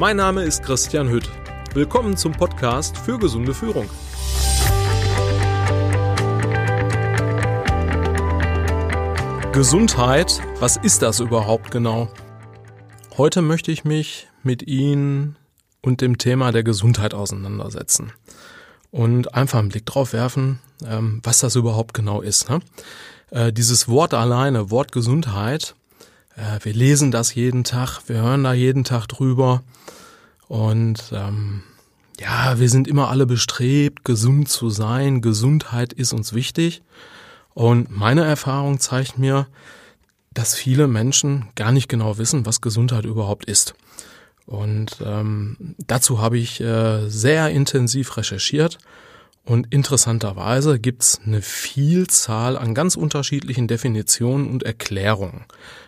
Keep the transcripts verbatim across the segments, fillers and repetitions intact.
Mein Name ist Christian Hütt. Willkommen zum Podcast für gesunde Führung. Gesundheit, was ist das überhaupt genau? Heute möchte ich mich mit Ihnen und dem Thema der Gesundheit auseinandersetzen und einfach einen Blick drauf werfen, was das überhaupt genau ist. Dieses Wort alleine, Wort Gesundheit, wir lesen das jeden Tag, wir hören da jeden Tag drüber und ähm, ja, wir sind immer alle bestrebt, gesund zu sein, Gesundheit ist uns wichtig und meine Erfahrung zeigt mir, dass viele Menschen gar nicht genau wissen, was Gesundheit überhaupt ist. Und ähm, dazu habe ich äh, sehr intensiv recherchiert und interessanterweise gibt es eine Vielzahl an ganz unterschiedlichen Definitionen und Erklärungen,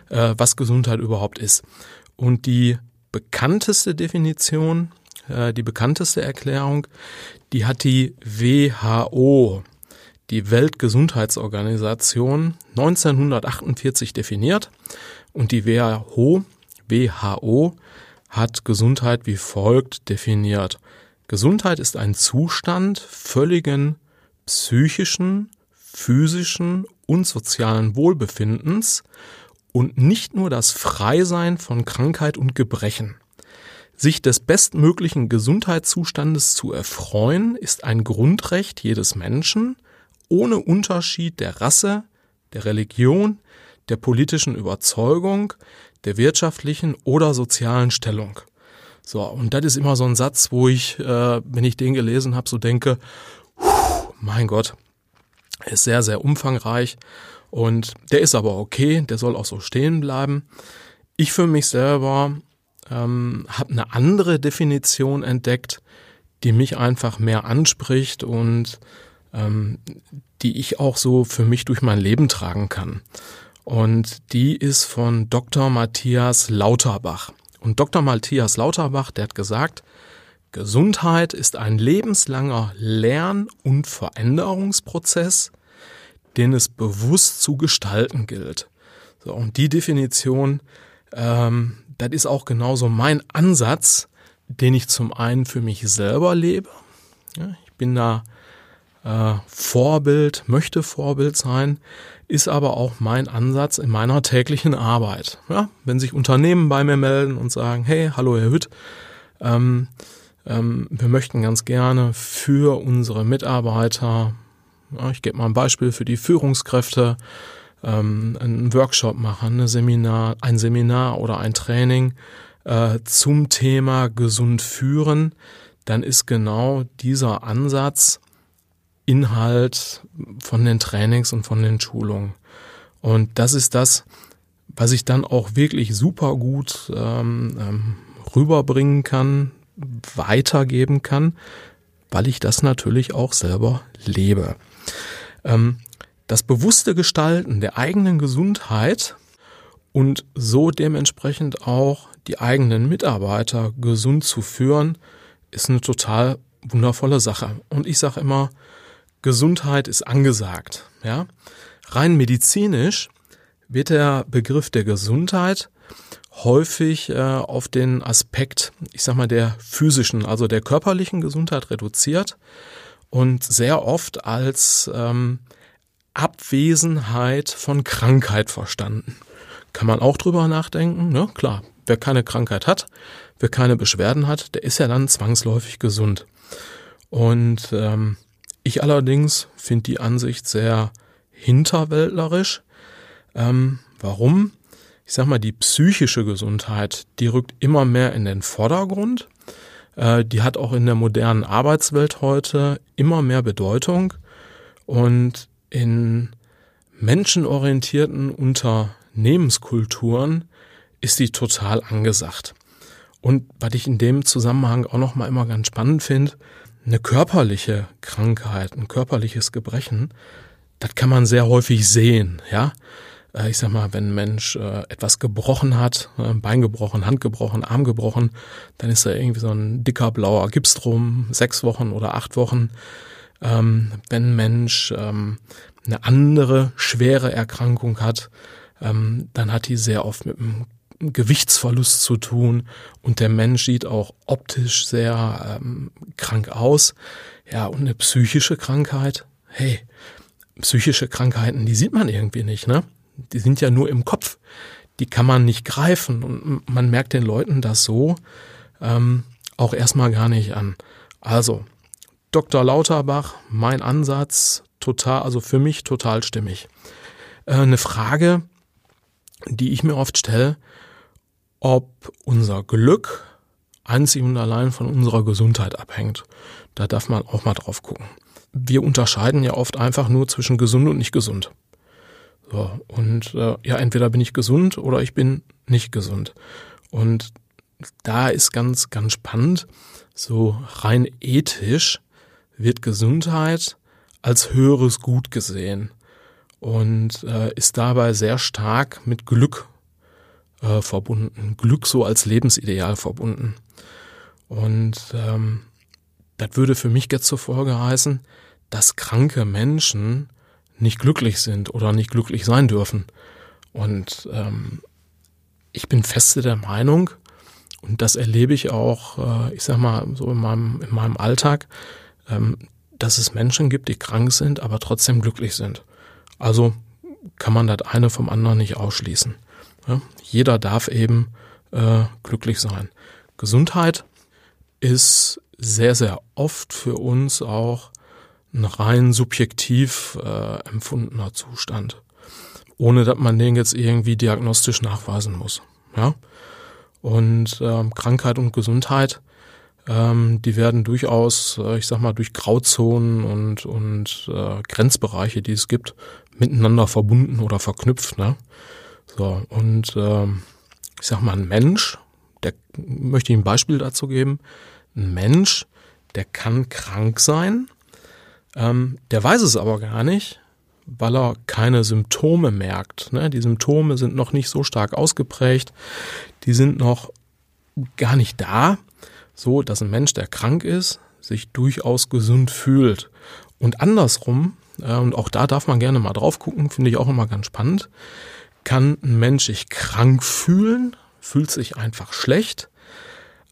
äh, was Gesundheit überhaupt ist. Und die bekannteste Definition, äh, die bekannteste Erklärung, die hat die W H O, die Weltgesundheitsorganisation, neunzehnhundertachtundvierzig definiert. Und die W H O, W H O hat Gesundheit wie folgt definiert. Gesundheit ist ein Zustand völligen psychischen, physischen und sozialen Wohlbefindens und nicht nur das Freisein von Krankheit und Gebrechen. Sich des bestmöglichen Gesundheitszustandes zu erfreuen, ist ein Grundrecht jedes Menschen, ohne Unterschied der Rasse, der Religion, der politischen Überzeugung, der wirtschaftlichen oder sozialen Stellung. So, und das ist immer so ein Satz, wo ich, äh, wenn ich den gelesen habe, so denke, mein Gott, ist sehr, sehr umfangreich und der ist aber okay, der soll auch so stehen bleiben. Ich für mich selber ähm, habe eine andere Definition entdeckt, die mich einfach mehr anspricht und ähm, die ich auch so für mich durch mein Leben tragen kann. Und die ist von Doktor Matthias Lauterbach. Und Doktor Matthias Lauterbach, der hat gesagt, Gesundheit ist ein lebenslanger Lern- und Veränderungsprozess, den es bewusst zu gestalten gilt. So, und die Definition, ähm, das ist auch genauso mein Ansatz, den ich zum einen für mich selber lebe. Ja, ich bin da äh, Vorbild, möchte Vorbild sein, ist aber auch mein Ansatz in meiner täglichen Arbeit. Ja, wenn sich Unternehmen bei mir melden und sagen, hey, hallo Herr Hütt, ähm, ähm, wir möchten ganz gerne für unsere Mitarbeiter, ja, ich gebe mal ein Beispiel für die Führungskräfte, ähm, einen Workshop machen, eine Seminar, ein Seminar oder ein Training äh, zum Thema gesund führen, dann ist genau dieser Ansatz Inhalt von den Trainings und von den Schulungen. Und das ist das, was ich dann auch wirklich super gut ähm, rüberbringen kann, weitergeben kann, weil ich das natürlich auch selber lebe. Ähm, das bewusste Gestalten der eigenen Gesundheit und so dementsprechend auch die eigenen Mitarbeiter gesund zu führen, ist eine total wundervolle Sache. Und ich sage immer, Gesundheit ist angesagt. Ja? Rein medizinisch wird der Begriff der Gesundheit häufig äh, auf den Aspekt, ich sag mal, der physischen, also der körperlichen Gesundheit reduziert und sehr oft als ähm, Abwesenheit von Krankheit verstanden. Kann man auch drüber nachdenken, ne? Klar, wer keine Krankheit hat, wer keine Beschwerden hat, der ist ja dann zwangsläufig gesund. Und ähm, ich allerdings finde die Ansicht sehr hinterwäldlerisch. Ähm, warum? Ich sag mal, die psychische Gesundheit, die rückt immer mehr in den Vordergrund. Äh, die hat auch in der modernen Arbeitswelt heute immer mehr Bedeutung. Und in menschenorientierten Unternehmenskulturen ist die total angesagt. Und was ich in dem Zusammenhang auch nochmal immer ganz spannend finde, eine körperliche Krankheit, ein körperliches Gebrechen, das kann man sehr häufig sehen, ja. Ich sag mal, wenn ein Mensch etwas gebrochen hat, Bein gebrochen, Hand gebrochen, Arm gebrochen, dann ist da irgendwie so ein dicker blauer Gips drum, sechs Wochen oder acht Wochen. Wenn ein Mensch eine andere schwere Erkrankung hat, dann hat die sehr oft mit einem Gewichtsverlust zu tun und der Mensch sieht auch optisch sehr ähm, krank aus. Ja, und eine psychische Krankheit, hey, psychische Krankheiten, die sieht man irgendwie nicht, ne? Die sind ja nur im Kopf, die kann man nicht greifen und man merkt den Leuten das so ähm, auch erstmal gar nicht an. Also, Doktor Lauterbach, mein Ansatz, total, also für mich total stimmig. Äh, eine Frage, die ich mir oft stelle, ob unser Glück einzig und allein von unserer Gesundheit abhängt. Da darf man auch mal drauf gucken. Wir unterscheiden ja oft einfach nur zwischen gesund und nicht gesund. So, und äh, ja, entweder bin ich gesund oder ich bin nicht gesund. Und da ist ganz, ganz spannend, so rein ethisch wird Gesundheit als höheres Gut gesehen und äh, ist dabei sehr stark mit Glück äh, verbunden. Glück so als Lebensideal verbunden. Und ähm, das würde für mich jetzt zur Folge heißen, dass kranke Menschen nicht glücklich sind oder nicht glücklich sein dürfen. Und ähm, ich bin feste der Meinung, und das erlebe ich auch, äh, ich sag mal, so in meinem, in meinem Alltag, ähm, dass es Menschen gibt, die krank sind, aber trotzdem glücklich sind. Also kann man das eine vom anderen nicht ausschließen. Ja? Jeder darf eben äh, glücklich sein. Gesundheit ist sehr, sehr oft für uns auch ein rein subjektiv äh, empfundener Zustand, ohne dass man den jetzt irgendwie diagnostisch nachweisen muss. Ja? Und äh, Krankheit und Gesundheit, ähm, die werden durchaus, äh, ich sag mal, durch Grauzonen und, und äh, Grenzbereiche, die es gibt, miteinander verbunden oder verknüpft. Ne? So, und äh, ich sag mal, ein Mensch, der möchte ich ein Beispiel dazu geben, ein Mensch, der kann krank sein, ähm, der weiß es aber gar nicht, weil er keine Symptome merkt. Ne? Die Symptome sind noch nicht so stark ausgeprägt, die sind noch gar nicht da, so dass ein Mensch, der krank ist, sich durchaus gesund fühlt. Und andersrum, äh, und auch da darf man gerne mal drauf gucken, finde ich auch immer ganz spannend, kann ein Mensch sich krank fühlen, fühlt sich einfach schlecht,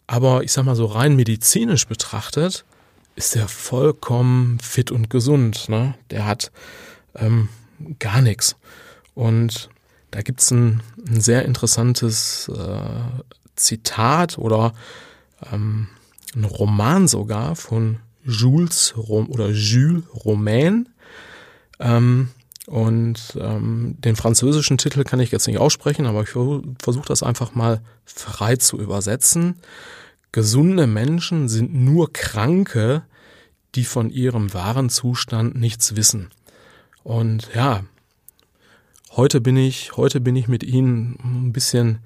aber ich sag mal so rein medizinisch betrachtet, ist der vollkommen fit und gesund. Ne? Der hat ähm, gar nichts. Und da gibt es ein, ein sehr interessantes äh, Zitat oder ähm, einen Roman sogar von Jules Rom- oder Jules Romains. Ähm, und ähm, den französischen Titel kann ich jetzt nicht aussprechen, aber ich versuche das einfach mal frei zu übersetzen. Gesunde Menschen sind nur Kranke, die von ihrem wahren Zustand nichts wissen. Und ja, heute bin ich, heute bin ich mit Ihnen ein bisschen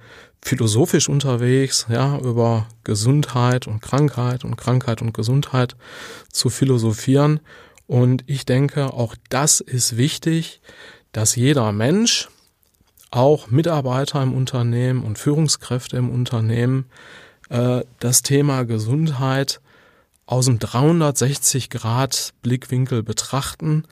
philosophisch unterwegs, ja, über Gesundheit und Krankheit und Krankheit und Gesundheit zu philosophieren. Und ich denke, auch das ist wichtig, dass jeder Mensch, auch Mitarbeiter im Unternehmen und Führungskräfte im Unternehmen, das Thema Gesundheit aus dem dreihundertsechzig Grad Blickwinkel betrachten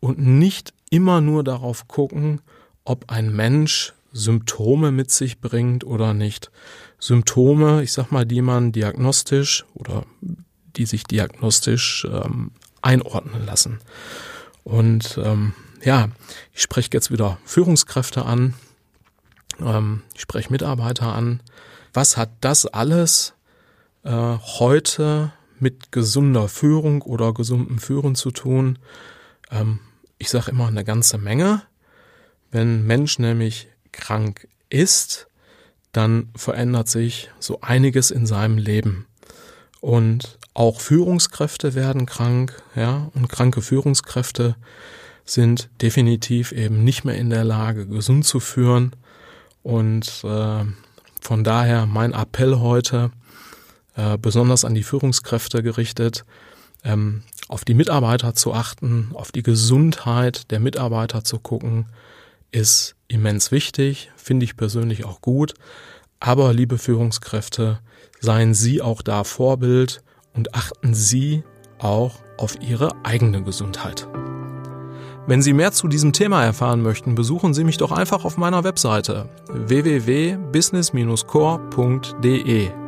und nicht immer nur darauf gucken, ob ein Mensch Symptome mit sich bringt oder nicht. Symptome, ich sag mal, die man diagnostisch oder die sich diagnostisch ähm, einordnen lassen. Und ähm, ja, ich spreche jetzt wieder Führungskräfte an, ähm, ich spreche Mitarbeiter an. Was hat das alles äh, heute mit gesunder Führung oder gesundem Führen zu tun? Ähm, ich sage immer eine ganze Menge. Wenn ein Mensch nämlich krank ist, dann verändert sich so einiges in seinem Leben. Und auch Führungskräfte werden krank, ja, und kranke Führungskräfte sind definitiv eben nicht mehr in der Lage, gesund zu führen. Und äh, Von daher mein Appell heute, äh, besonders an die Führungskräfte gerichtet, ähm, auf die Mitarbeiter zu achten, auf die Gesundheit der Mitarbeiter zu gucken, ist immens wichtig, finde ich persönlich auch gut. Aber liebe Führungskräfte, seien Sie auch da Vorbild und achten Sie auch auf Ihre eigene Gesundheit. Wenn Sie mehr zu diesem Thema erfahren möchten, besuchen Sie mich doch einfach auf meiner Webseite w w w punkt business Bindestrich core punkt de.